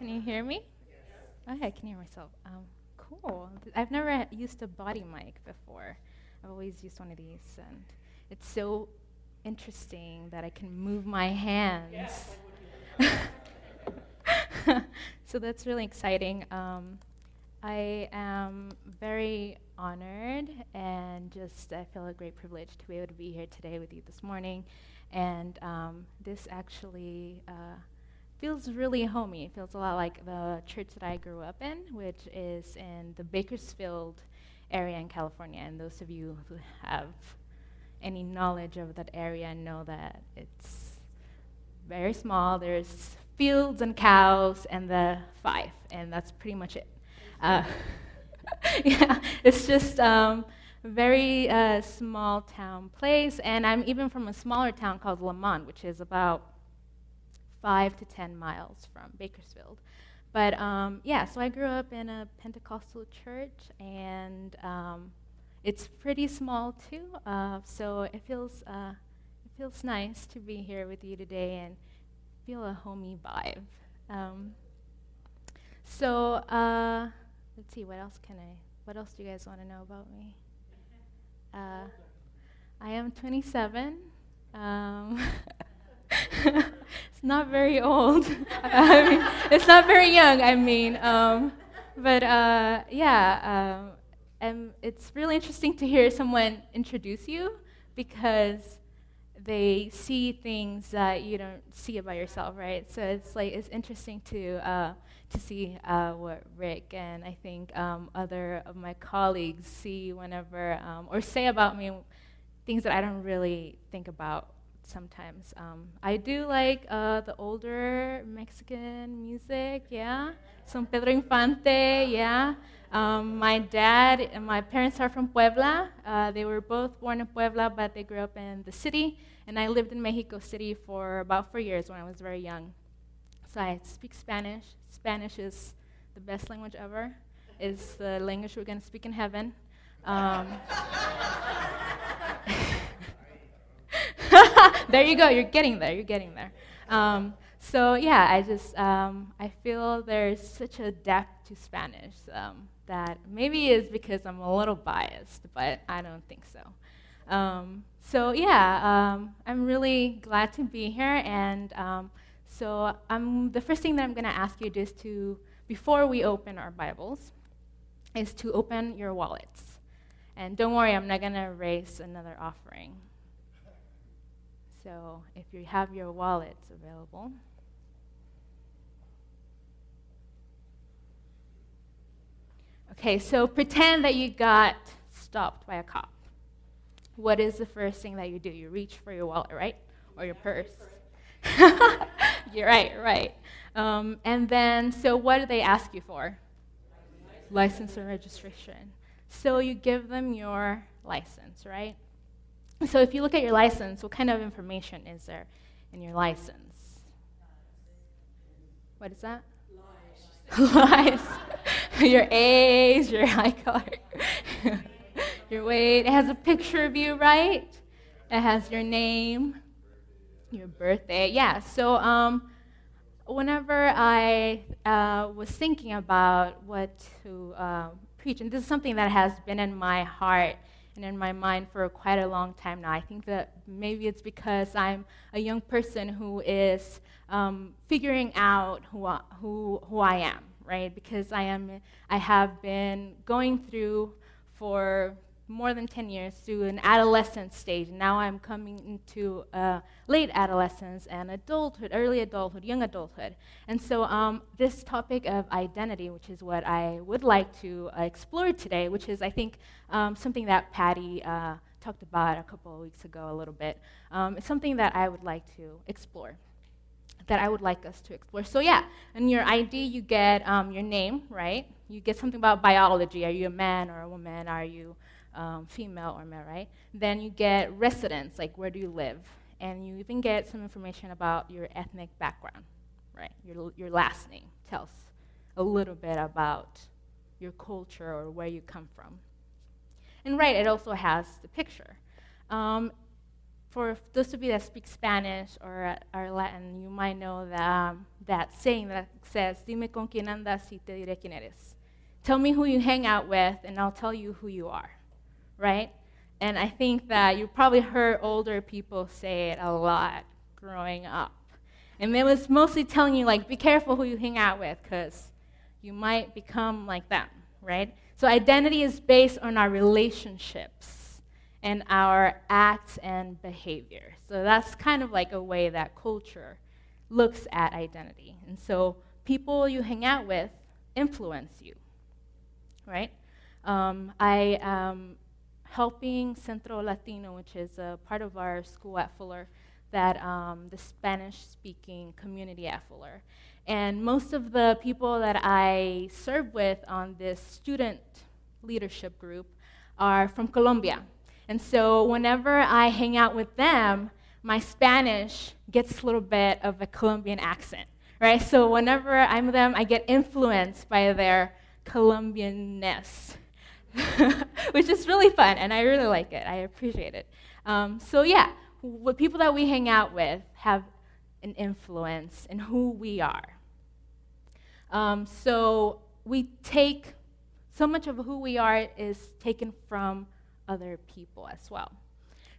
Can you hear me? Yes. Okay, I can hear myself. Cool. I've never used a body mic before. I've always used one of these, and it's so interesting that I can move my hands. Yes. So that's really exciting. I am very honored, and just I feel a great privilege to be able to be here today with you this morning. And this actually feels really homey. It feels a lot like the church that I grew up in, which is in the Bakersfield area in California. And those of you who have any knowledge of that area know that it's very small. There's fields and cows and the five, and that's pretty much it. Yeah, it's just very small town place, and I'm even from a smaller town called Lamont, which is about 5 to 10 miles from Bakersfield. But yeah, so I grew up in a Pentecostal church, and it's pretty small too. So it feels nice to be here with you today and feel a homey vibe. So let's see. What else do you guys want to know about me? I am 27. It's not very old. I mean, it's not very young. I mean, but yeah. And it's really interesting to hear someone introduce you because they see things that you don't see about yourself, right? So it's interesting to see what Rick and I think other of my colleagues see whenever or say about me things that I don't really think about sometimes. I do like the older Mexican music, yeah. Some Pedro Infante, yeah. My dad and my parents are from Puebla. They were both born in Puebla, but they grew up in the city. And I lived in Mexico City for about 4 years when I was very young. So I speak Spanish. Spanish is the best language ever. It's the language we're going to speak in heaven. There you go. You're getting there. So yeah, I just I feel there's such a depth to Spanish that maybe is because I'm a little biased, but I don't think so. So yeah, I'm really glad to be here, and so the first thing that I'm going to ask you is to, before we open our Bibles, is to open your wallets. And don't worry, I'm not going to raise another offering. So if you have your wallets available. Okay, so pretend that you got stopped by a cop. What is the first thing that you do? You reach for your wallet, right? Or your purse. You're right. And then, so what do they ask you for? License and registration. So you give them your license, right? So if you look at your license, what kind of information is there in your license? What is that? Lies. Your age, your eye color, your weight. It has a picture of you, right? It has your name, your birthday. Yeah, so whenever I was thinking about what to preach, and this is something that has been in my heart and in my mind for quite a long time now. I think that maybe it's because I'm a young person who is figuring out who I am, right? Because I have been going through for more than 10 years through an adolescent stage. Now I'm coming into late adolescence and adulthood, early adulthood, young adulthood. And so this topic of identity, which is what I would like to explore today, which is, I think, something that Patty talked about a couple of weeks ago a little bit. It's something that I would like to explore, that I would like us to explore. So yeah, in your ID, you get your name, right? You get something about biology. Are you a man or a woman? Are you female or male, right? Then you get residence, like where do you live? And you even get some information about your ethnic background, right? Your last name tells a little bit about your culture or where you come from. And right, it also has the picture. for those of you that speak Spanish or are Latin, you might know that saying that says, "Dime con quién andas y te diré quién eres." Tell me who you hang out with, and I'll tell you who you are, right? And I think that you probably heard older people say it a lot growing up. And it was mostly telling you, like, be careful who you hang out with, because you might become like them, right? So identity is based on our relationships and our acts and behavior. So that's kind of like a way that culture looks at identity. And so people you hang out with influence you, right? I am helping Centro Latino, which is a part of our school at Fuller, that the Spanish-speaking community at Fuller. And most of the people that I serve with on this student leadership group are from Colombia. And so whenever I hang out with them, my Spanish gets a little bit of a Colombian accent, right? So whenever I'm with them, I get influenced by their Colombianness, which is really fun, and I really like it. I appreciate it. So yeah, what people that we hang out with have an influence in who we are. So we take, so much of who we are is taken from other people as well.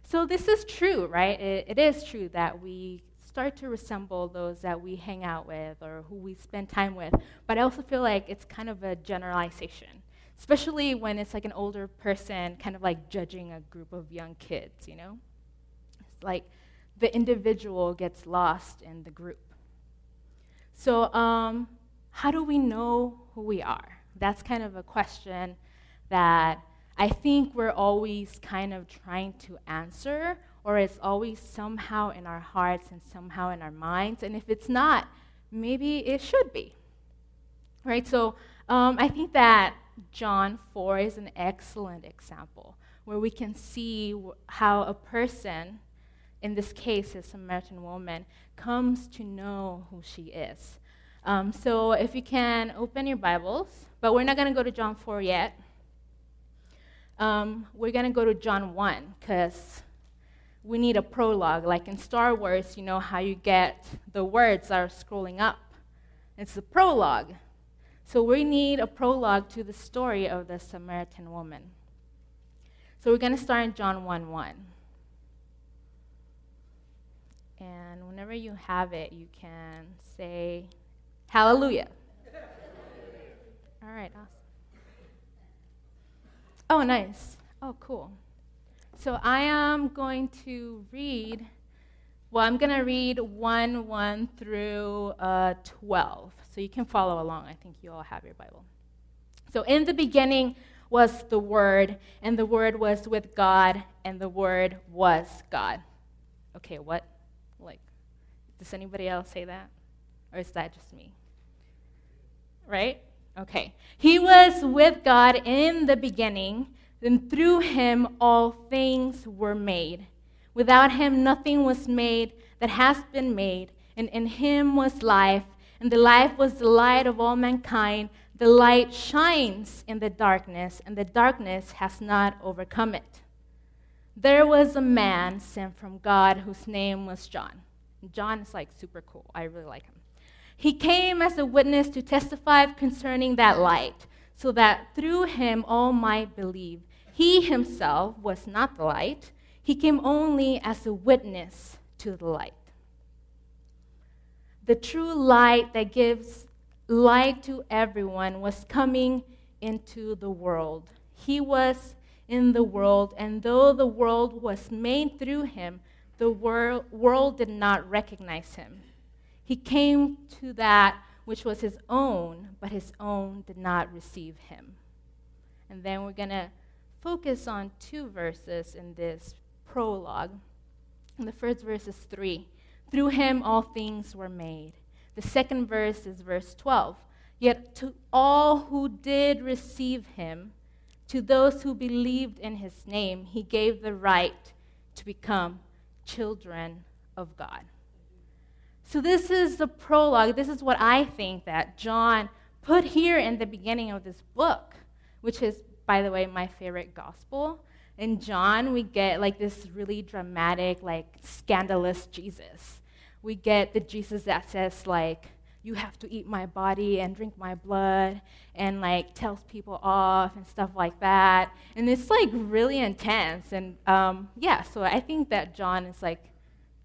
So this is true, right? It is true that we start to resemble those that we hang out with or who we spend time with, but I also feel like it's kind of a generalization, especially when it's like an older person kind of like judging a group of young kids, you know? It's like the individual gets lost in the group. So how do we know who we are? That's kind of a question that I think we're always kind of trying to answer, or it's always somehow in our hearts and somehow in our minds. And if it's not, maybe it should be, right? So I think that John 4 is an excellent example where we can see how a person, in this case a Samaritan woman, comes to know who she is. So if you can open your Bibles, but we're not going to go to John 4 yet. We're going to go to John 1 because we need a prologue. Like in Star Wars, you know how you get the words that are scrolling up. It's the prologue. So we need a prologue to the story of the Samaritan woman. So we're going to start in John 1:1. And whenever you have it, you can say, hallelujah. All right, awesome. Oh, nice. Oh, cool. So I am going to read, well, I'm going to read 1:1 through 12. So you can follow along. I think you all have your Bible. So in the beginning was the Word, and the Word was with God, and the Word was God. Okay, what? Like, does anybody else say that? Or is that just me? Right? Okay. He was with God in the beginning. Then through him all things were made. Without him nothing was made that has been made. And in him was life, and the life was the light of all mankind. The light shines in the darkness, and the darkness has not overcome it. There was a man sent from God whose name was John. John is like super cool. I really like him. He came as a witness to testify concerning that light, so that through him all might believe. He himself was not the light. He came only as a witness to the light. The true light that gives light to everyone was coming into the world. He was in the world, and though the world was made through him, the world did not recognize him. He came to that which was his own, but his own did not receive him. And then we're going to focus on two verses in this prologue. And the first verse is 3. Through him all things were made. The second verse is verse 12. Yet to all who did receive him, to those who believed in his name, he gave the right to become children of God. So this is the prologue. This is what I think that John put here in the beginning of this book, which is, by the way, my favorite gospel. In John, we get like this really dramatic, like scandalous Jesus. We get the Jesus that says like, you have to eat my body and drink my blood, and like tells people off and stuff like that. And it's like really intense. And so I think that John is like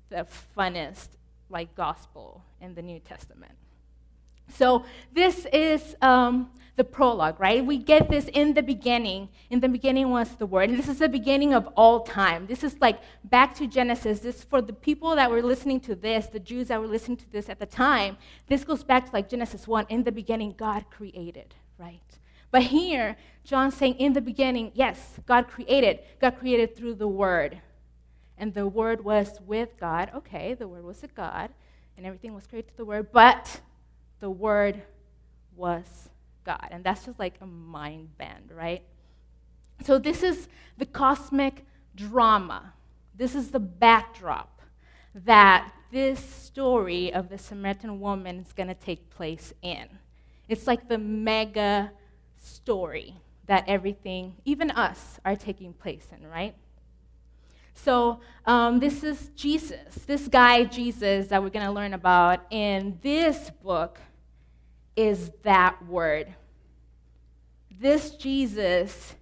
the funnest like gospel in the New Testament. So this is the prologue, right? We get this in the beginning. In the beginning was the Word. And this is the beginning of all time. This is like back to Genesis. This for the people that were listening to this, the Jews that were listening to this at the time, this goes back to like Genesis 1. In the beginning, God created, right? But here, John's saying in the beginning, yes, God created. God created through the Word. And the Word was with God. Okay, the Word was with God. And everything was created through the Word. But the Word was God. And that's just like a mind bend, right? So this is the cosmic drama. This is the backdrop that this story of the Samaritan woman is going to take place in. It's like the mega story that everything, even us, are taking place in, right? So this is Jesus, this guy Jesus that we're going to learn about in this book is that Word. This Jesus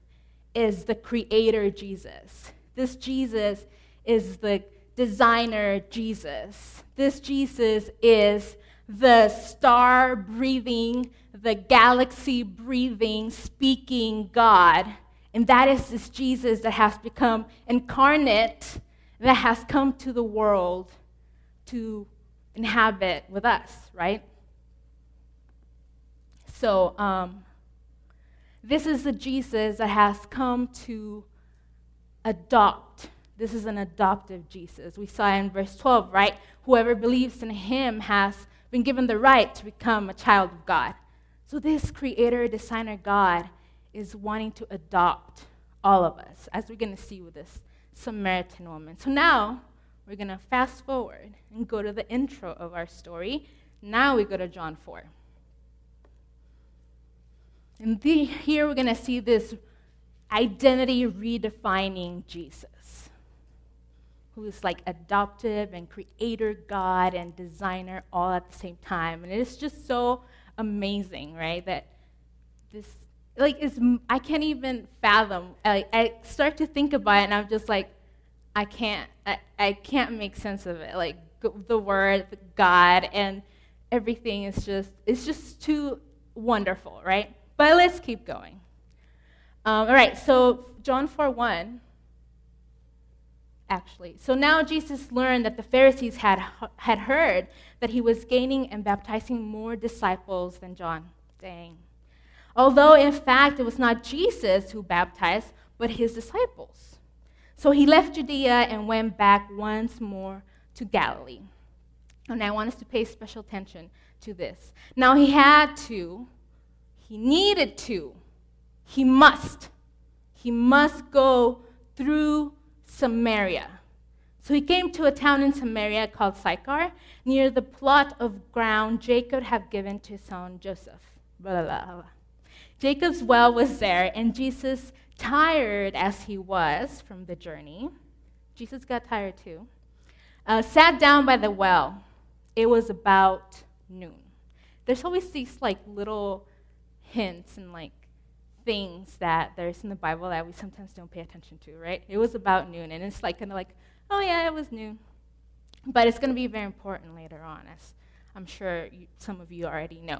is the creator Jesus. This Jesus is the designer Jesus. This Jesus is the star-breathing, the galaxy-breathing, speaking God. And that is this Jesus that has become incarnate, that has come to the world to inhabit with us, right? So this is the Jesus that has come to adopt. This is an adoptive Jesus. We saw in verse 12, right? Whoever believes in him has been given the right to become a child of God. So this creator, designer God is wanting to adopt all of us, as we're going to see with this Samaritan woman. So now we're going to fast forward and go to the intro of our story. Now we go to John 4. And here we're going to see this identity-redefining Jesus, who is like adoptive and creator God and designer all at the same time. And it's just so amazing, right, that this I can't even fathom. I start to think about it, and I'm just like, I can't make sense of it. Like the Word, God, and everything is just too wonderful, right? But let's keep going. All right, so John 4:1. Actually, so now Jesus learned that the Pharisees had heard that he was gaining and baptizing more disciples than John. Dang. Although, in fact, it was not Jesus who baptized, but his disciples. So he left Judea and went back once more to Galilee. And I want us to pay special attention to this. Now, he must go through Samaria. So he came to a town in Samaria called Sychar, near the plot of ground Jacob had given to his son Joseph. Blah, blah, blah. Jacob's well was there, and Jesus, tired as he was from the journey, Jesus got tired too, sat down by the well. It was about noon. There's always these like little hints and like things that there's in the Bible that we sometimes don't pay attention to, right? It was about noon, and it's like kind of like, oh yeah, it was noon. But it's going to be very important later on, as I'm sure some of you already know.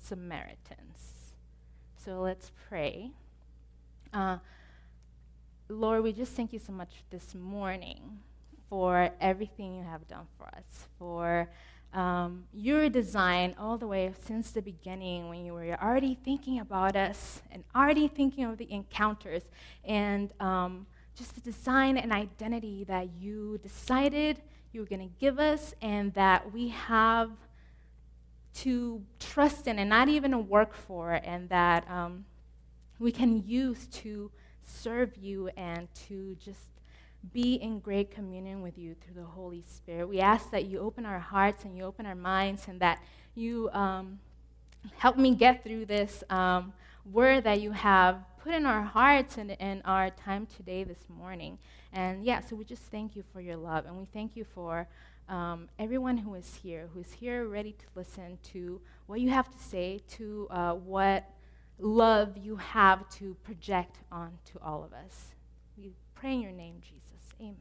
Samaritans. So let's pray. Lord, we just thank you so much this morning for everything you have done for us, for Your design all the way since the beginning, when you were already thinking about us and already thinking of the encounters and just the design and identity that you decided you were going to give us and that we have to trust in and not even work for, and that we can use to serve you and to just be in great communion with you through the Holy Spirit. We ask that you open our hearts and you open our minds, and that you help me get through this word that you have put in our hearts and in our time today this morning. And yeah, so we just thank you for your love, and we thank you for everyone who is here ready to listen to what you have to say, to what love you have to project onto all of us. We pray in your name, Jesus. Amen.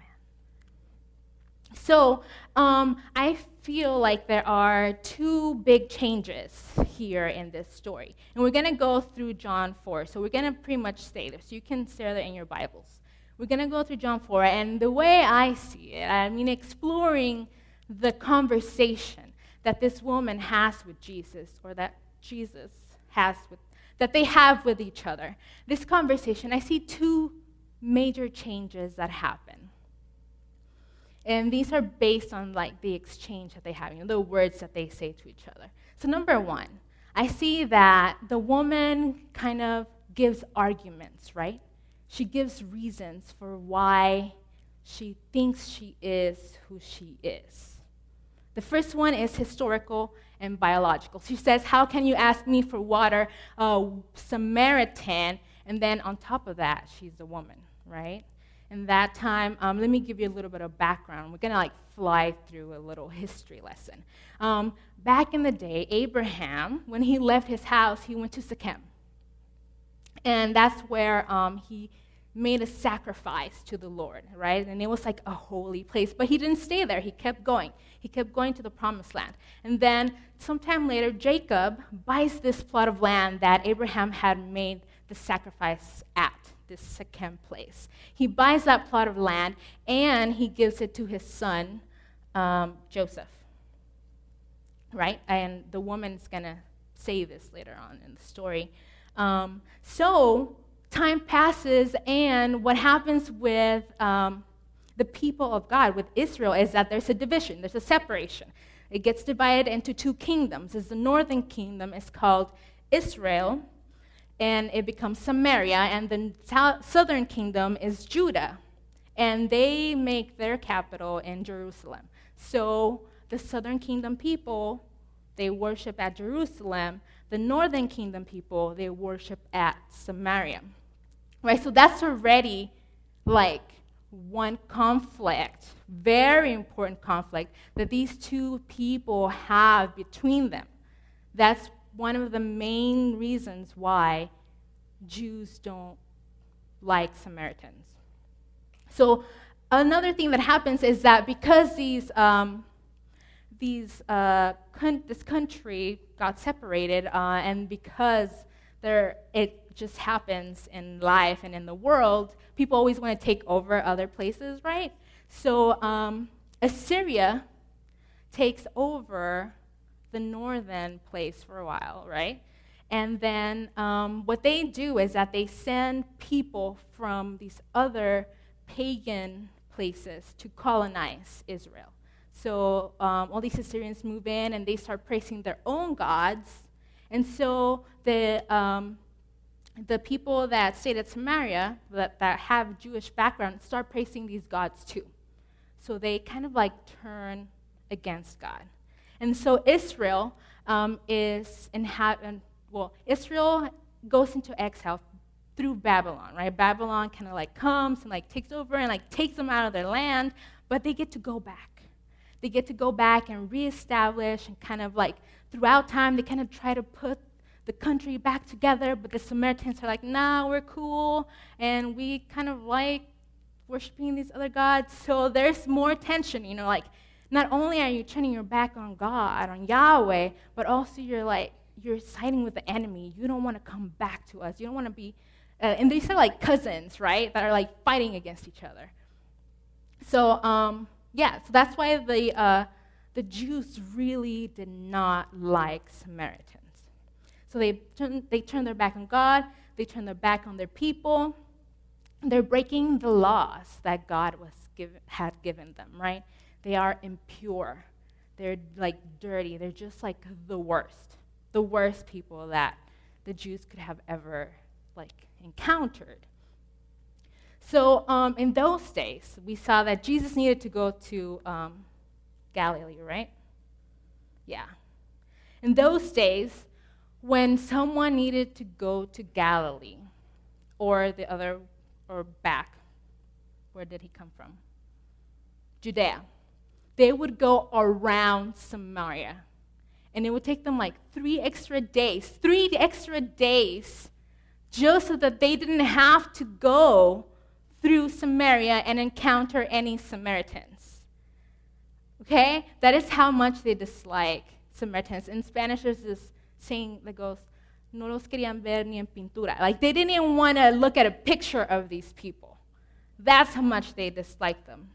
So I feel like there are two big changes here in this story. And we're going to go through John 4. So we're going to pretty much stay there. So you can stay there in your Bibles. We're going to go through John 4. And the way I see it, I mean, exploring the conversation that this woman has with Jesus, or that Jesus has with, that they have with each other. This conversation, I see two major changes that happen. And these are based on like the exchange that they have, you know, the words that they say to each other. So number one, I see that the woman kind of gives arguments, right? She gives reasons for why she thinks she is who she is. The first one is historical and biological. She says, how can you ask me for water, Samaritan? And then on top of that, she's a woman, right? In that time, let me give you a little bit of background. We're going to like fly through a little history lesson. Back in the day, Abraham, when he left his house, he went to Shechem. And that's where he made a sacrifice to the Lord, right? And it was like a holy place. But he didn't stay there. He kept going. He kept going to the promised land. And then sometime later, Jacob buys this plot of land that Abraham had made the sacrifice at, this Shechem place. He buys that plot of land, and he gives it to his son, Joseph, right? And the woman's going to say this later on in the story. So time passes, and what happens with the people of God, with Israel, is that there's a division, there's a separation. It gets divided into two kingdoms. As the northern kingdom is called Israel, and it becomes Samaria, and the southern kingdom is Judah, and they make their capital in Jerusalem. So the southern kingdom people, they worship at Jerusalem. The northern kingdom people, they worship at Samaria, right? So that's already like one conflict, very important conflict that these two people have between them. That's one of the main reasons why Jews don't like Samaritans. So another thing that happens is that because this country got separated, and because it just happens in life and in the world, people always want to take over other places, right? So Assyria takes over the northern place for a while, right? And then what they do is that they send people from these other pagan places to colonize Israel. So all these Assyrians move in, and they start praising their own gods. And so the people that stayed at Samaria, that have Jewish background, start praising these gods too. So they kind of like turn against God. And so Israel Israel goes into exile through Babylon, right? Babylon kind of like comes and like takes over and like takes them out of their land, but they get to go back. They get to go back and reestablish, and kind of like throughout time they kind of try to put the country back together, but the Samaritans are like, nah, we're cool, and we kind of like worshiping these other gods. So there's more tension, you know, like, not only are you turning your back on God, on Yahweh, but also you're siding with the enemy. You don't want to come back to us. You don't want to be, and these are like cousins, right? That are like fighting against each other. So so that's why the the Jews really did not like Samaritans. So they turned their back on God. They turned their back on their people. They're breaking the laws that God had given them, right? They are impure. They're like dirty. They're just like the worst people that the Jews could have ever like encountered. So in those days, we saw that Jesus needed to go to Galilee, right? Yeah. In those days, when someone needed to go to Galilee, or the other, or back, where did he come from? Judea. They would go around Samaria, and it would take them like 3 extra days, 3 extra days, just so that they didn't have to go through Samaria and encounter any Samaritans. Okay? That is how much they dislike Samaritans. In Spanish, there's this saying that goes, no los querían ver ni en pintura. Like, they didn't even want to look at a picture of these people. That's how much they disliked them.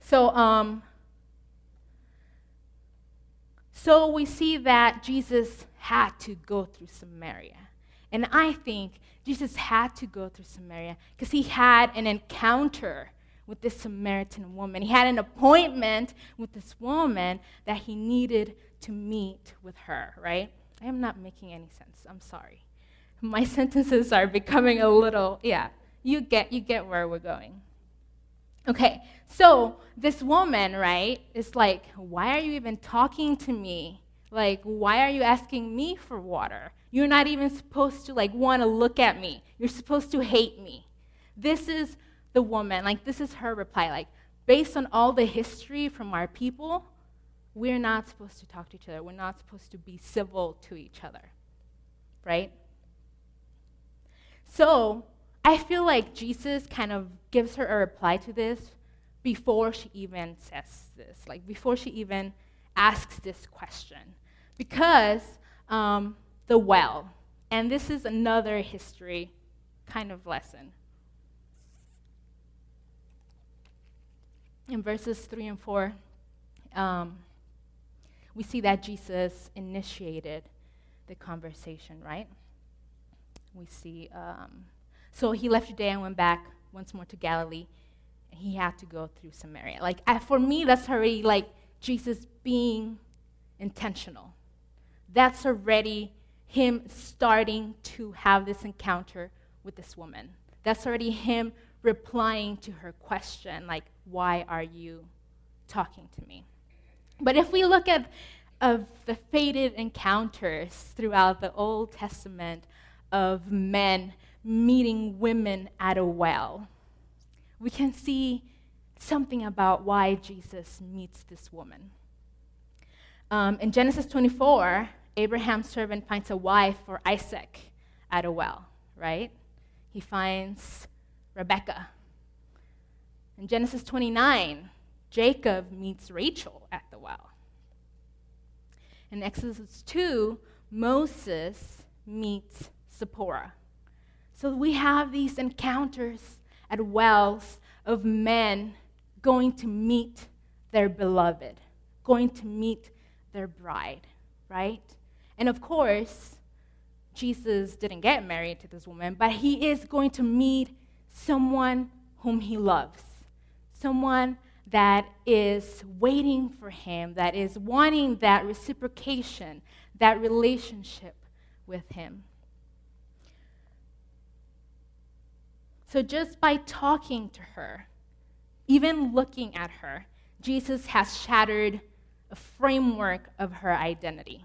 So, so we see that Jesus had to go through Samaria. And I think Jesus had to go through Samaria because he had an encounter with this Samaritan woman. He had an appointment with this woman that he needed to meet with her, right? I am not making any sense. I'm sorry. My sentences are becoming a little, yeah. You get where we're going. Okay, so this woman, right, is like, why are you even talking to me? Like, why are you asking me for water? You're not even supposed to, like, want to look at me. You're supposed to hate me. This is the woman. Like, this is her reply. Like, based on all the history from our people, we're not supposed to talk to each other. We're not supposed to be civil to each other, right? So I feel like Jesus kind of gives her a reply to this before she even says this, like before she even asks this question, because the well. And this is another history kind of lesson. In verses 3 and 4, we see that Jesus initiated the conversation, right? We see, so he left Judea and went back once more to Galilee, and he had to go through Samaria. Like, for me, that's already like Jesus being intentional. That's already him starting to have this encounter with this woman. That's already him replying to her question, like, why are you talking to me? But if we look at of the fated encounters throughout the Old Testament of men meeting women at a well, we can see something about why Jesus meets this woman. In Genesis 24, Abraham's servant finds a wife for Isaac at a well, right? He finds Rebekah. In Genesis 29, Jacob meets Rachel at the well. In Exodus 2, Moses meets Zipporah. So we have these encounters at wells of men going to meet their beloved, going to meet their bride, right? And of course, Jesus didn't get married to this woman, but he is going to meet someone whom he loves, someone that is waiting for him, that is wanting that reciprocation, that relationship with him. So just by talking to her, even looking at her, Jesus has shattered a framework of her identity.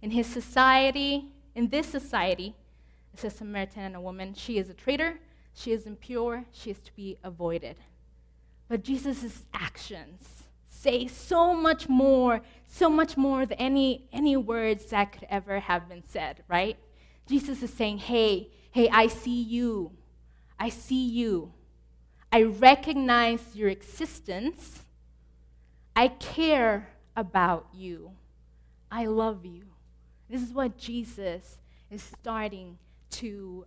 In this society, it says Samaritan and a woman, she is a traitor, she is impure, she is to be avoided. But Jesus' actions say so much more than any words that could ever have been said, right? Jesus is saying, hey, I see you. I see you. I recognize your existence. I care about you. I love you. This is what Jesus is starting to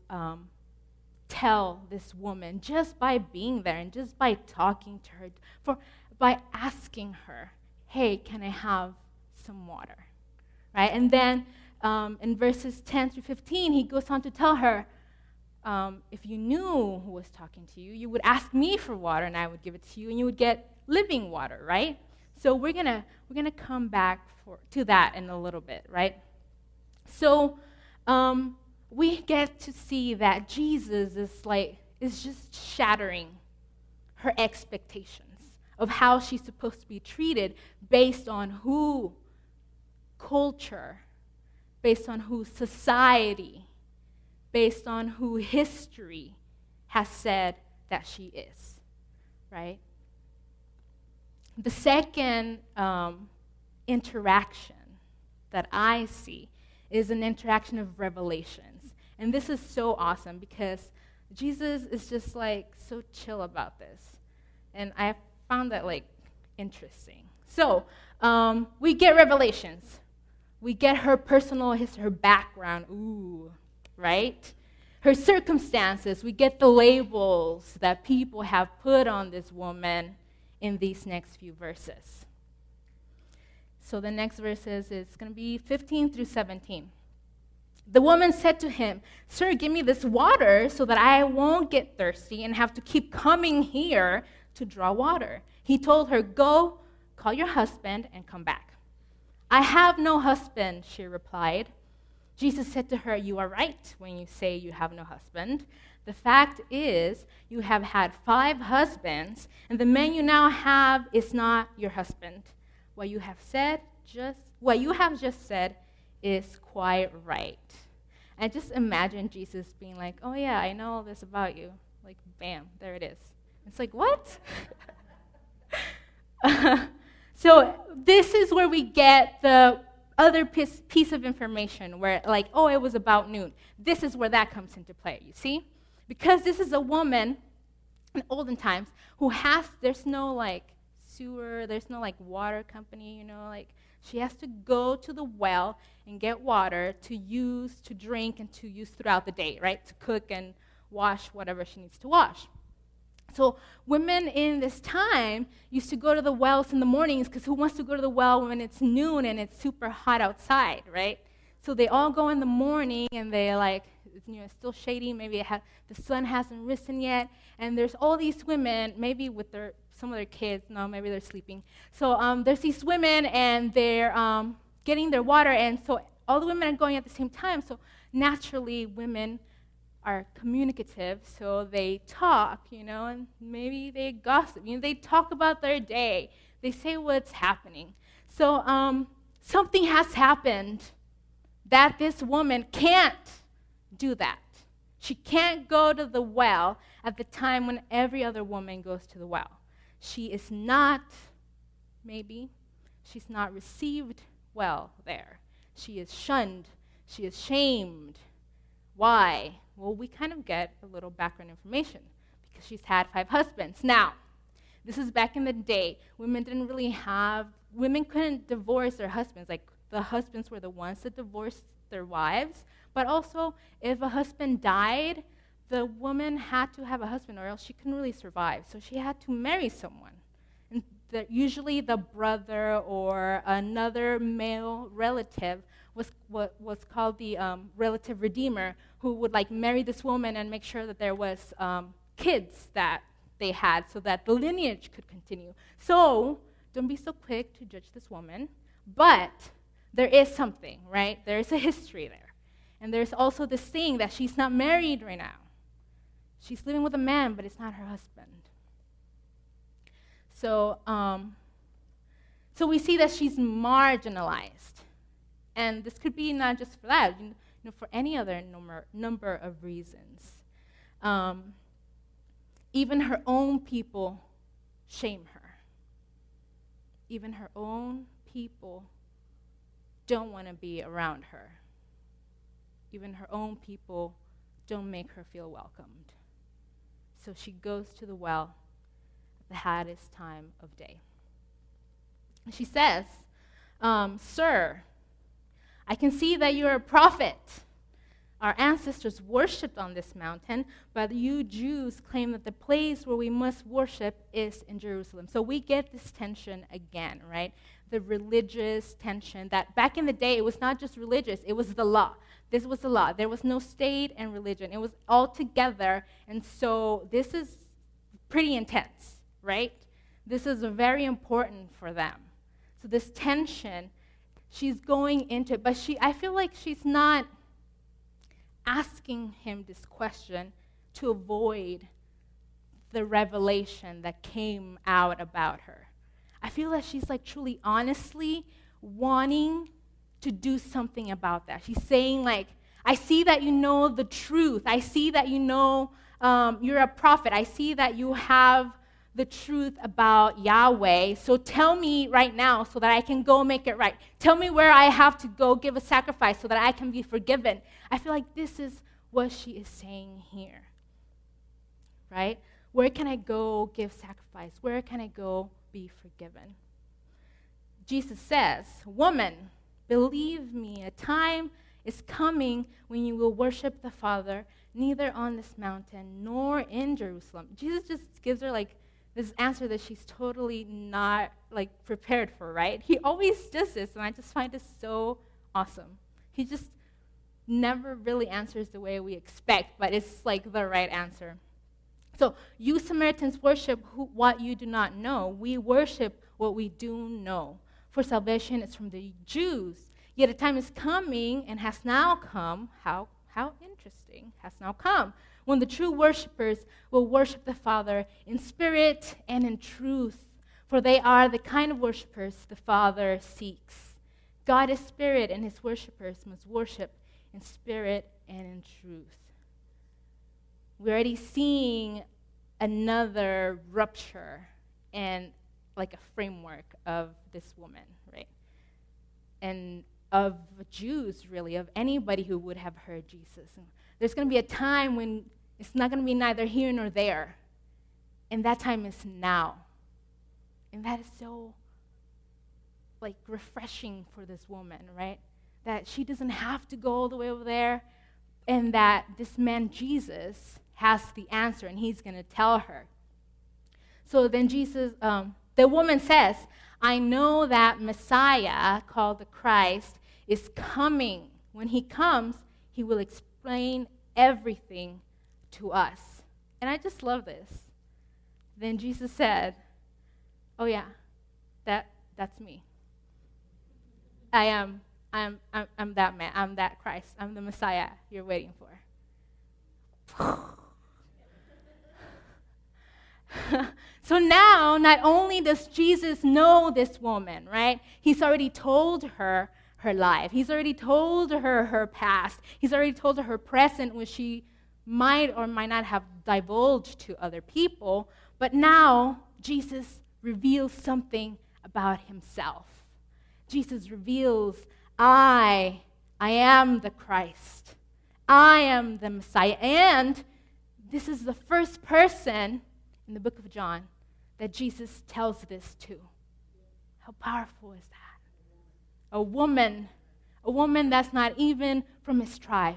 tell this woman just by being there and just by talking to her. For by asking her, hey, can I have some water? Right? And then in verses 10 through 15, he goes on to tell her, if you knew who was talking to you, you would ask me for water, and I would give it to you, and you would get living water, right? So we're gonna come back to that in a little bit, right? So we get to see that Jesus is just shattering her expectations of how she's supposed to be treated based on who culture, based on who society, based on who history has said that she is, right? The second interaction that I see is an interaction of revelations. And this is so awesome because Jesus is just so chill about this. And I found that interesting. So we get revelations. We get her personal history, her background, right? Her circumstances. We get the labels that people have put on this woman in these next few verses. So the next verses is going to be 15 through 17. The woman said to him, "Sir, give me this water so that I won't get thirsty and have to keep coming here to draw water." He told her, "Go, call your husband and come back." "I have no husband," she replied. Jesus said to her, "You are right when you say you have no husband. The fact is, you have had 5 husbands, and the man you now have is not your husband. What you have just said is quite right." And just imagine Jesus being like, "Oh yeah, I know all this about you." Bam, there it is. It's what? So this is where we get the other piece of information where it was about noon. This is where that comes into play, you see? Because this is a woman in olden times who there's no sewer, there's no water company, she has to go to the well and get water to use, to drink, and to use throughout the day, right? To cook and wash whatever she needs to wash. So women in this time used to go to the wells in the mornings because who wants to go to the well when it's noon and it's super hot outside, right? So they all go in the morning and they're it's still shady, maybe the sun hasn't risen yet, and there's all these women, maybe with some of their kids, no, maybe they're sleeping. So there's these women, and they're getting their water, and so all the women are going at the same time, so naturally women are communicative, so they talk, and maybe they gossip, they talk about their day, they say what's happening. So something has happened that this woman can't do that. She can't go to the well at the time when every other woman goes to the well. She is not, maybe, she's not received well there. She is shunned. She is shamed. Why? Well, we kind of get a little background information because she's had 5 husbands. Now, this is back in the day. Women couldn't divorce their husbands. The husbands were the ones that divorced their wives. But also, if a husband died, the woman had to have a husband, or else she couldn't really survive. So she had to marry someone, and usually the brother or another male relative was what was called the relative redeemer, who would marry this woman and make sure that there was kids that they had, so that the lineage could continue. So don't be so quick to judge this woman, but there is something, right? There is a history there. And there's also this thing that she's not married right now. She's living with a man, but it's not her husband. So so we see that she's marginalized. And this could be not just for that, for any other number of reasons. Even her own people shame her. Even her own people don't want to be around her. Even her own people don't make her feel welcomed. So she goes to the well at the hottest time of day. She says, "Sir, I can see that you're a prophet. Our ancestors worshipped on this mountain, but you Jews claim that the place where we must worship is in Jerusalem. So we get this tension again, right? The religious tension that back in the day, it was not just religious, it was the law. This was the law. There was no state and religion. It was all together, and so this is pretty intense, right? This is very important for them. So this tension, she's going into it, but I feel like she's not asking him this question to avoid the revelation that came out about her. I feel that she's like truly, honestly wanting to do something about that. She's saying like, I see that you know the truth. I see that you know you're a prophet. I see that you have the truth about Yahweh. So tell me right now so that I can go make it right. Tell me where I have to go give a sacrifice so that I can be forgiven. I feel like this is what she is saying here, right? Where can I go give sacrifice? Where can I go be forgiven? Jesus says, woman, believe me, a time is coming when you will worship the Father, neither on this mountain nor in Jerusalem. Jesus just gives her like this answer that she's totally not like prepared for, right? He always does this, and I just find it so awesome. He just never really answers the way we expect, but it's like the right answer. So you Samaritans worship what you do not know. We worship what we do know. For salvation is from the Jews. Yet a time is coming and has now come. How interesting. Has now come. When the true worshipers will worship the Father in spirit and in truth. For they are the kind of worshipers the Father seeks. God is spirit, and his worshipers must worship in spirit and in truth. We're already seeing another rupture and like a framework of this woman, right? And of Jews, really, of anybody who would have heard Jesus. And there's going to be a time when it's not going to be neither here nor there. And that time is now. And that is so, like, refreshing for this woman, right? That she doesn't have to go all the way over there, and that this man Jesus has the answer, and he's going to tell her. So then Jesus, the woman says, I know that Messiah, called the Christ, is coming. When he comes, he will explain everything to us. And I just love this. Then Jesus said, oh yeah, that's me. I'm that man. I'm that Christ. I'm the Messiah you're waiting for. So now, not only does Jesus know this woman, right? He's already told her her life. He's already told her her past. He's already told her her present, which she might or might not have divulged to other people. But now, Jesus reveals something about himself. Jesus reveals, I am the Christ. I am the Messiah. And this is the first person in the book of John that Jesus tells this to. How powerful is that? A woman that's not even from his tribe,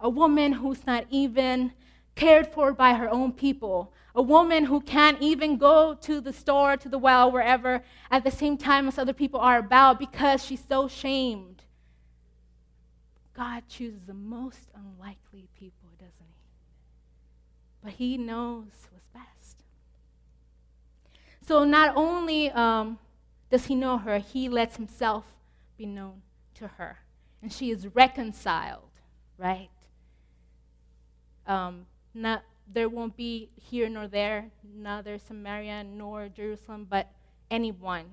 a woman who's not even cared for by her own people, a woman who can't even go to the store, to the well, wherever, at the same time as other people are about because she's so shamed. God chooses the most unlikely people, doesn't he? But he knows what's best. So not only does he know her, he lets himself be known to her. And she is reconciled, right? There won't be here nor there, neither Samaria nor Jerusalem, but anyone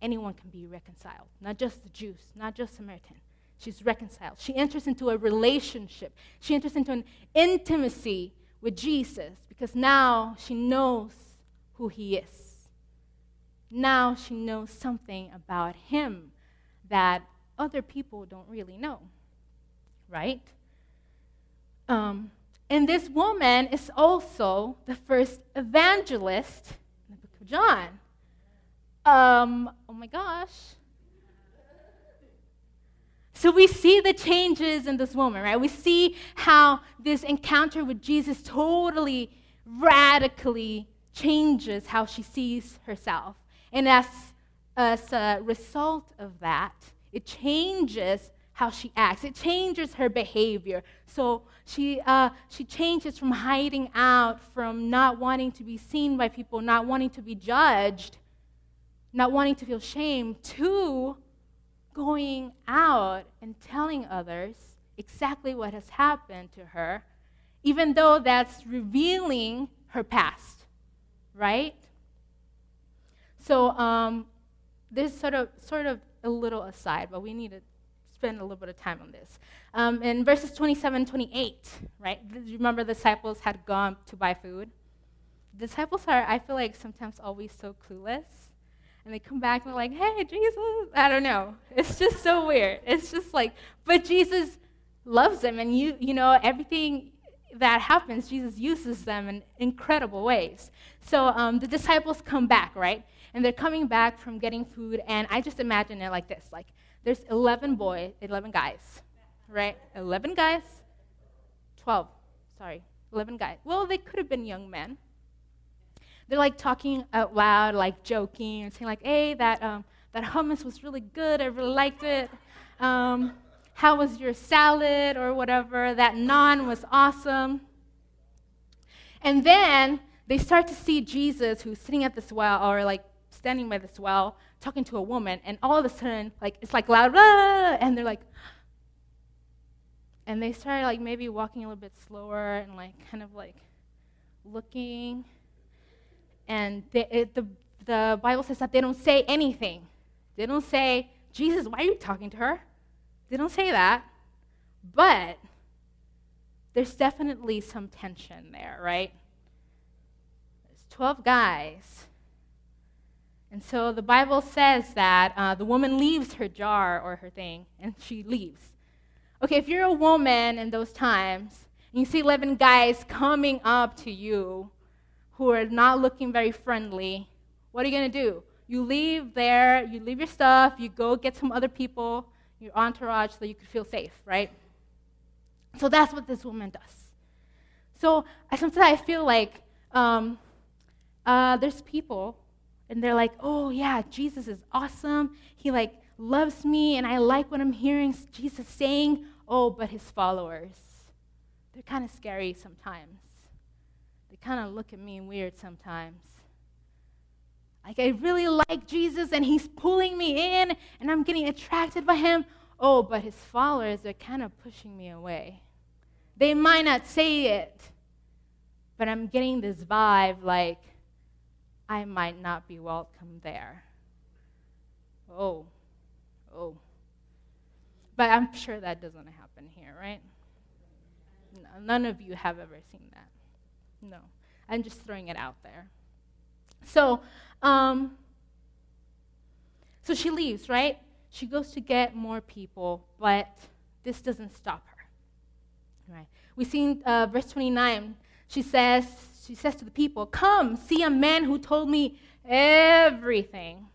can be reconciled. Not just the Jews, not just Samaritan. She's reconciled. She enters into a relationship. She enters into an intimacy with Jesus because now she knows who he is. Now she knows something about him that other people don't really know, right? And this woman is also the first evangelist in the book of John. Oh my gosh. So we see the changes in this woman, right? We see how this encounter with Jesus totally, radically changes how she sees herself. And as a result of that, it changes how she acts. It changes her behavior. So she changes from hiding out, from not wanting to be seen by people, not wanting to be judged, not wanting to feel shame, to going out and telling others exactly what has happened to her, even though that's revealing her past, right? So this sort of a little aside, but we need to spend a little bit of time on this. In verses 27, 28, right? Remember, the disciples had gone to buy food. The disciples are, I feel like, sometimes always so clueless. And they come back and they're like, hey, Jesus, I don't know. It's just so weird. It's just like, but Jesus loves them. And, you know, everything that happens, Jesus uses them in incredible ways. So the disciples come back, right? And they're coming back from getting food. And I just imagine it like this. Like, there's 11 guys, right? 11 guys, 12, sorry, 11 guys. Well, they could have been young men. They're like talking out loud, like joking and saying like, hey, that hummus was really good. I really liked it. How was your salad or whatever? That naan was awesome. And then they start to see Jesus, who's sitting at this well or like standing by this well, talking to a woman. And all of a sudden, like it's like loud, blah, blah, blah, and they're like, and they start like maybe walking a little bit slower and like kind of like looking. And the Bible says that they don't say anything. They don't say, Jesus, why are you talking to her? They don't say that. But there's definitely some tension there, right? There's 12 guys. And so the Bible says that the woman leaves her jar or her thing, and she leaves. Okay, if you're a woman in those times, and you see 11 guys coming up to you, who are not looking very friendly, what are you going to do? You leave there, you leave your stuff, you go get some other people, your entourage, so you can feel safe, right? So that's what this woman does. So sometimes I feel like there's people, and they're like, oh, yeah, Jesus is awesome. He, like, loves me, and I like what I'm hearing Jesus saying. Oh, but his followers, they're kind of scary sometimes. They kind of look at me weird sometimes. Like, I really like Jesus, and he's pulling me in, and I'm getting attracted by him. Oh, but his followers are kind of pushing me away. They might not say it, but I'm getting this vibe like I might not be welcome there. Oh. But I'm sure that doesn't happen here, right? None of you have ever seen that. No, I'm just throwing it out there. So, so she leaves, right? She goes to get more people, but this doesn't stop her. Right? We see in verse 29. She says to the people, "Come, see a man who told me everything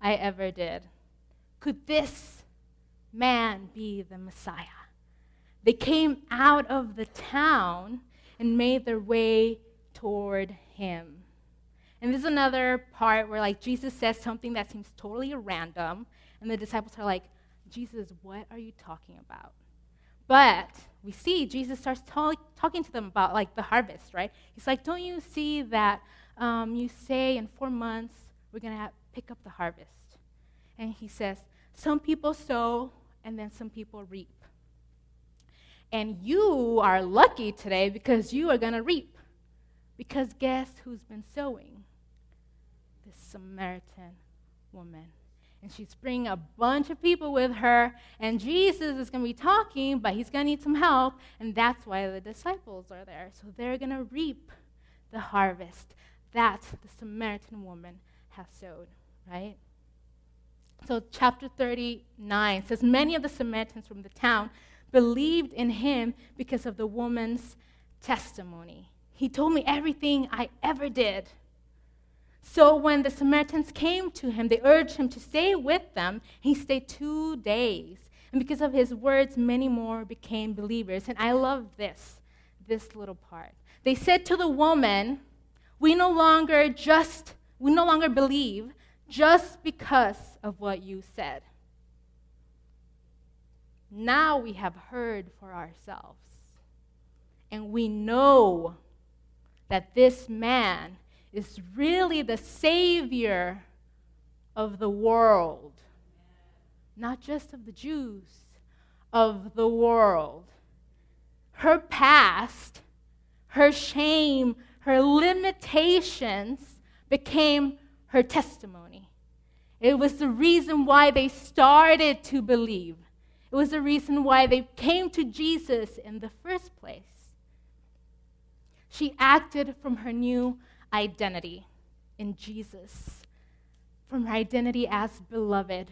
I ever did. Could this man be the Messiah?" They came out of the town and made their way toward him. And this is another part where, like, Jesus says something that seems totally random, and the disciples are like, Jesus, what are you talking about? But we see Jesus starts talking to them about, like, the harvest, right? He's like, don't you see that you say in 4 months we're going to pick up the harvest? And he says, some people sow, and then some people reap. And you are lucky today because you are going to reap. Because guess who's been sowing? This Samaritan woman. And she's bringing a bunch of people with her. And Jesus is going to be talking, but he's going to need some help. And that's why the disciples are there. So they're going to reap the harvest that the Samaritan woman has sowed, right? So chapter 39 says, many of the Samaritans from the town believed in him because of the woman's testimony. He told me everything I ever did. So when the Samaritans came to him, they urged him to stay with them. He stayed 2 days. And because of his words, many more became believers. And I love this little part. They said to the woman, we no longer believe just because of what you said. Now we have heard for ourselves. And we know that this man is really the Savior of the world. Not just of the Jews, of the world. Her past, her shame, her limitations became her testimony. It was the reason why they started to believe. It was the reason why they came to Jesus in the first place. She acted from her new identity in Jesus, from her identity as beloved,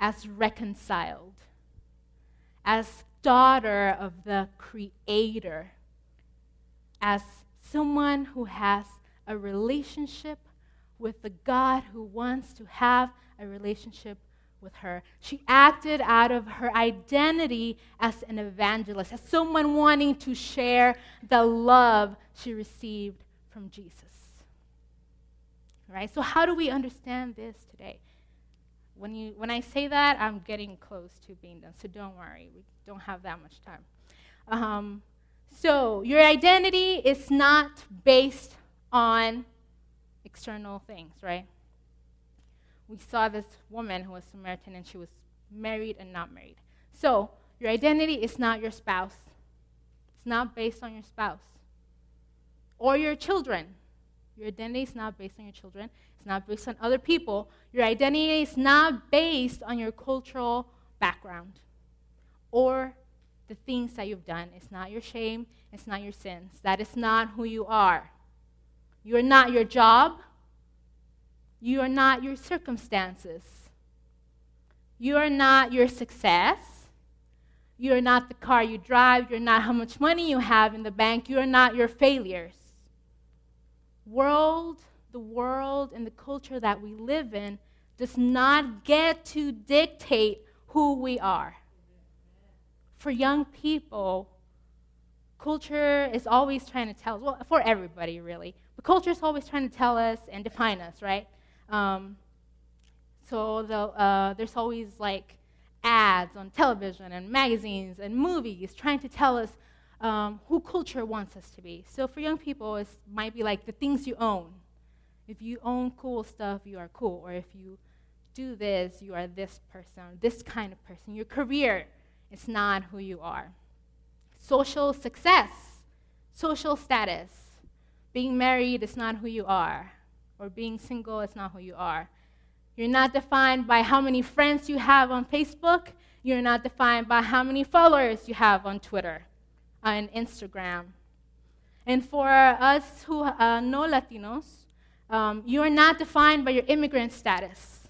as reconciled, as daughter of the Creator, as someone who has a relationship with the God who wants to have a relationship with her. She acted out of her identity as an evangelist, as someone wanting to share the love she received from Jesus. All right? So how do we understand this today? When I say that, I'm getting close to being done, so don't worry. We don't have that much time. So your identity is not based on external things, right? We saw this woman who was Samaritan, and she was married and not married. So your identity is not your spouse. It's not based on your spouse. Or your children. Your identity is not based on your children. It's not based on other people. Your identity is not based on your cultural background or the things that you've done. It's not your shame. It's not your sins. That is not who you are. You are not your job. You are not your circumstances. You are not your success. You are not the car you drive. You're not how much money you have in the bank. You are not your failures. The world and the culture that we live in does not get to dictate who we are. For young people, culture is always trying to tell us, well, for everybody really, but culture is always trying to tell us and define us, right? So there's always like ads on television and magazines and movies trying to tell us who culture wants us to be. So for young people, it might be like the things you own. If you own cool stuff, you are cool. Or if you do this, you are this person, this kind of person. Your career is not who you are. Social success, social status. Being married is not who you are. Or being single is not who you are. You're not defined by how many friends you have on Facebook. You're not defined by how many followers you have on Twitter, on Instagram. And for us who are no-Latinos, you are not defined by your immigrant status.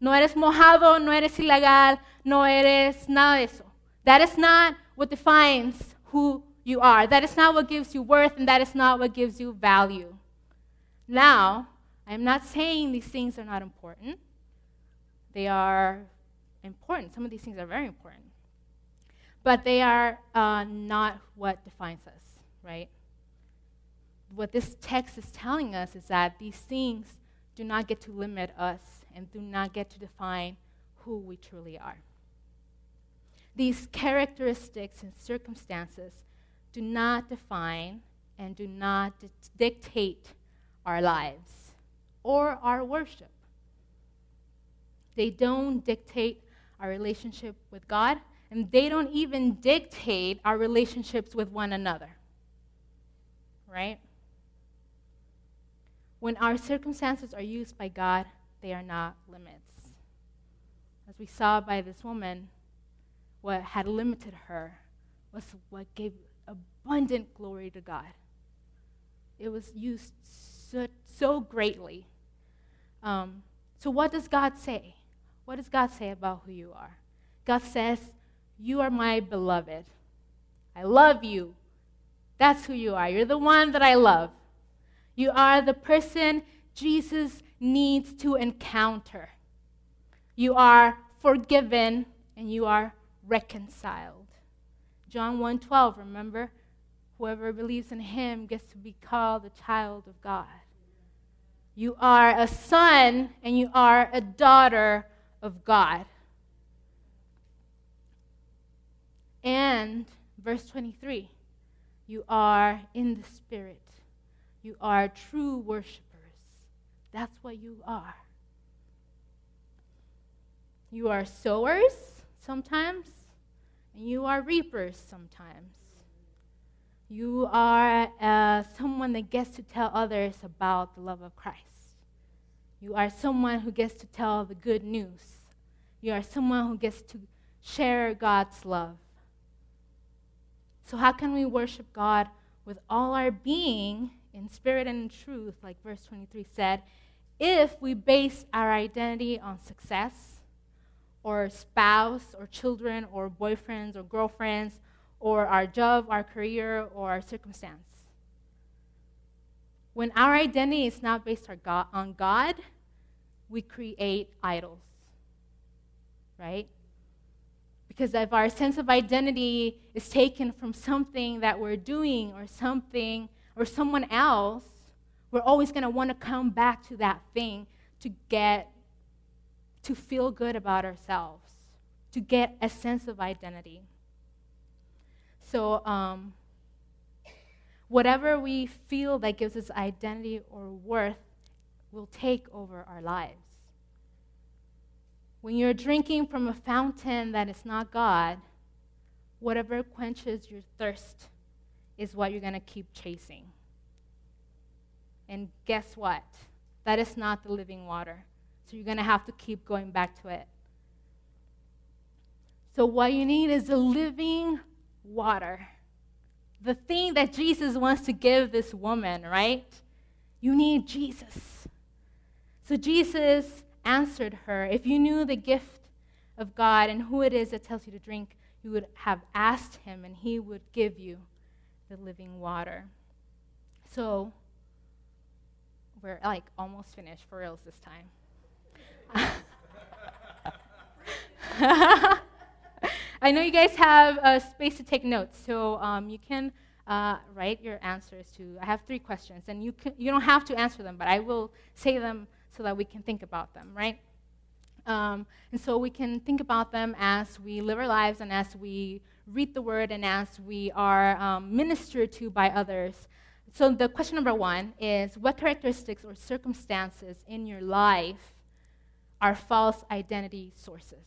No eres mojado, no eres ilegal, no eres nada de eso. That is not what defines who you are. That is not what gives you worth, and that is not what gives you value. Now, I'm not saying these things are not important. They are important. Some of these things are very important. But they are not what defines us, right? What this text is telling us is that these things do not get to limit us and do not get to define who we truly are. These characteristics and circumstances do not define and do not dictate our lives or our worship. They don't dictate our relationship with God, and they don't even dictate our relationships with one another, right? When our circumstances are used by God, they are not limits. As we saw by this woman, what had limited her was what gave abundant glory to God. It was used so greatly. So what does God say? What does God say about who you are? God says, "You are my beloved. I love you." That's who you are. You're the one that I love. You are the person Jesus needs to encounter. You are forgiven and you are reconciled. John 1:12, remember? Whoever believes in him gets to be called a child of God. You are a son and you are a daughter of God. And verse 23, you are in the Spirit. You are true worshipers. That's what you are. You are sowers sometimes, and you are reapers sometimes. You are someone that gets to tell others about the love of Christ. You are someone who gets to tell the good news. You are someone who gets to share God's love. So how can we worship God with all our being, in spirit and in truth, like verse 23 said, if we base our identity on success, or spouse, or children, or boyfriends, or girlfriends, or our job, our career, or our circumstance? When our identity is not based on God, we create idols, right? Because if our sense of identity is taken from something that we're doing or something or someone else, we're always going to want to come back to that thing to feel good about ourselves, to get a sense of identity. So whatever we feel that gives us identity or worth will take over our lives. When you're drinking from a fountain that is not God, whatever quenches your thirst is what you're going to keep chasing. And guess what? That is not the living water. So you're going to have to keep going back to it. So what you need is the living water. The thing that Jesus wants to give this woman, right? You need Jesus. So Jesus answered her, if you knew the gift of God and who it is that tells you to drink, you would have asked him and he would give you the living water. So we're like almost finished for reals this time. I know you guys have space to take notes, so you can write your answers to. I have 3 questions, and you don't have to answer them, but I will say them so that we can think about them, right? And so we can think about them as we live our lives and as we read the Word and as we are ministered to by others. So the question number 1 is, what characteristics or circumstances in your life are false identity sources?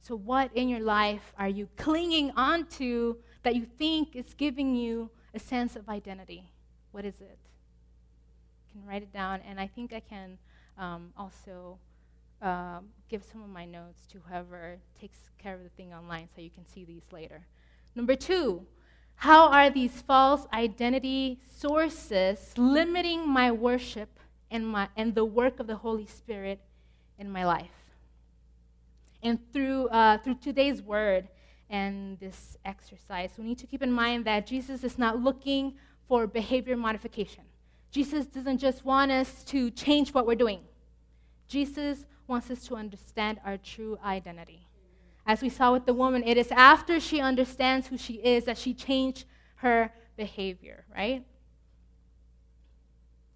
So what in your life are you clinging onto that you think is giving you a sense of identity? What is it? You can write it down, and I think I can also give some of my notes to whoever takes care of the thing online so you can see these later. Number 2, how are these false identity sources limiting my worship and the work of the Holy Spirit in my life? And through today's word and this exercise, we need to keep in mind that Jesus is not looking for behavior modification. Jesus doesn't just want us to change what we're doing. Jesus wants us to understand our true identity. As we saw with the woman, it is after she understands who she is that she changed her behavior, right?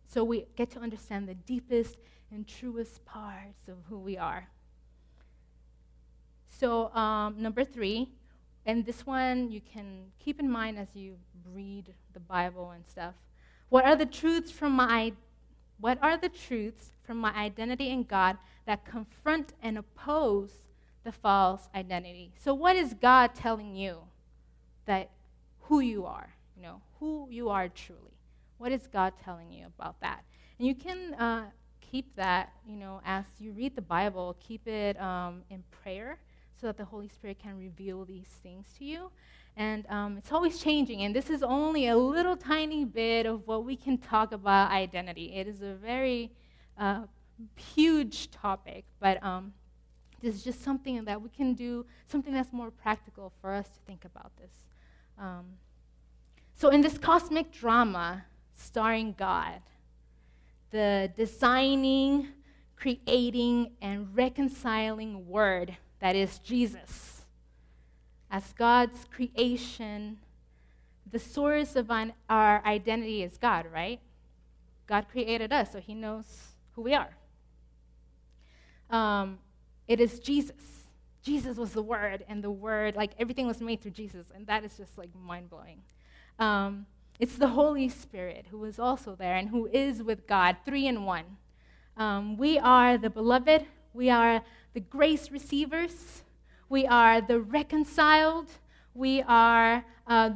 So we get to understand the deepest and truest parts of who we are. So number 3, and this one you can keep in mind as you read the Bible and stuff. What are the truths from my identity in God that confront and oppose the false identity? So what is God telling you that who you are? You know who you are truly. What is God telling you about that? And you can keep that, as you read the Bible, keep it in prayer, so that the Holy Spirit can reveal these things to you. And it's always changing, and this is only a little tiny bit of what we can talk about identity. It is a very huge topic, but this is just something that we can do, something that's more practical for us to think about this. So in this cosmic drama starring God, the designing, creating, and reconciling Word that is Jesus. As God's creation, the source of our identity is God, right? God created us, so he knows who we are. It is Jesus. Jesus was the Word, and the Word, like, everything was made through Jesus, and that is just, like, mind-blowing. It's the Holy Spirit who is also there and who is with God, 3 in 1. We are the beloved. We are the grace receivers. We are the reconciled. We are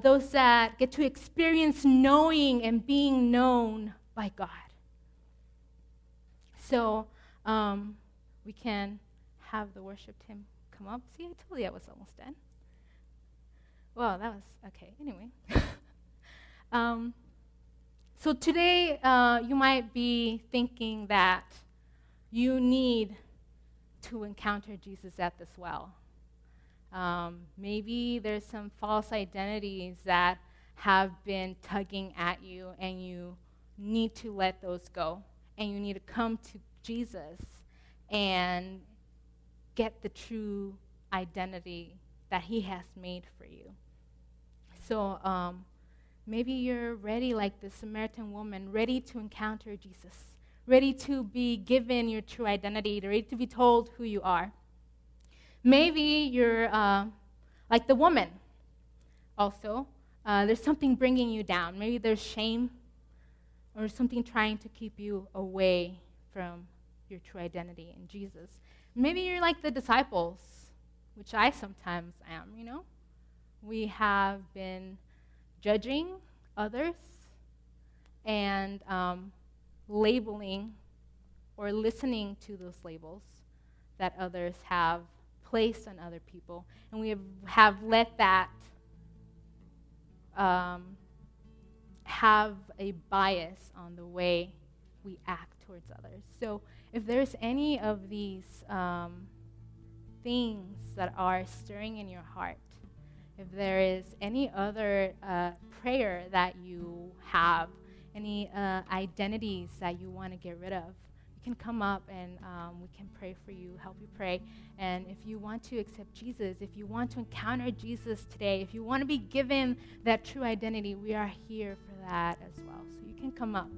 those that get to experience knowing and being known by God. So we can have the worship team come up. See, I told you I was almost done. Well, that was okay. Anyway. So today, you might be thinking that you need to encounter Jesus at this well. Maybe there's some false identities that have been tugging at you, and you need to let those go, and you need to come to Jesus and get the true identity that he has made for you. So maybe you're ready like the Samaritan woman, ready to encounter Jesus, ready to be given your true identity, ready to be told who you are. Maybe you're like the woman also. There's something bringing you down. Maybe there's shame or something trying to keep you away from your true identity in Jesus. Maybe you're like the disciples, which I sometimes am, you know. We have been judging others and labeling or listening to those labels that others have placed on other people. And we have let that have a bias on the way we act towards others. So if there's any of these things that are stirring in your heart, if there is any other prayer that you have, any identities that you want to get rid of, you can come up and we can pray for you, help you pray. And if you want to accept Jesus, if you want to encounter Jesus today, if you want to be given that true identity, we are here for that as well. So you can come up.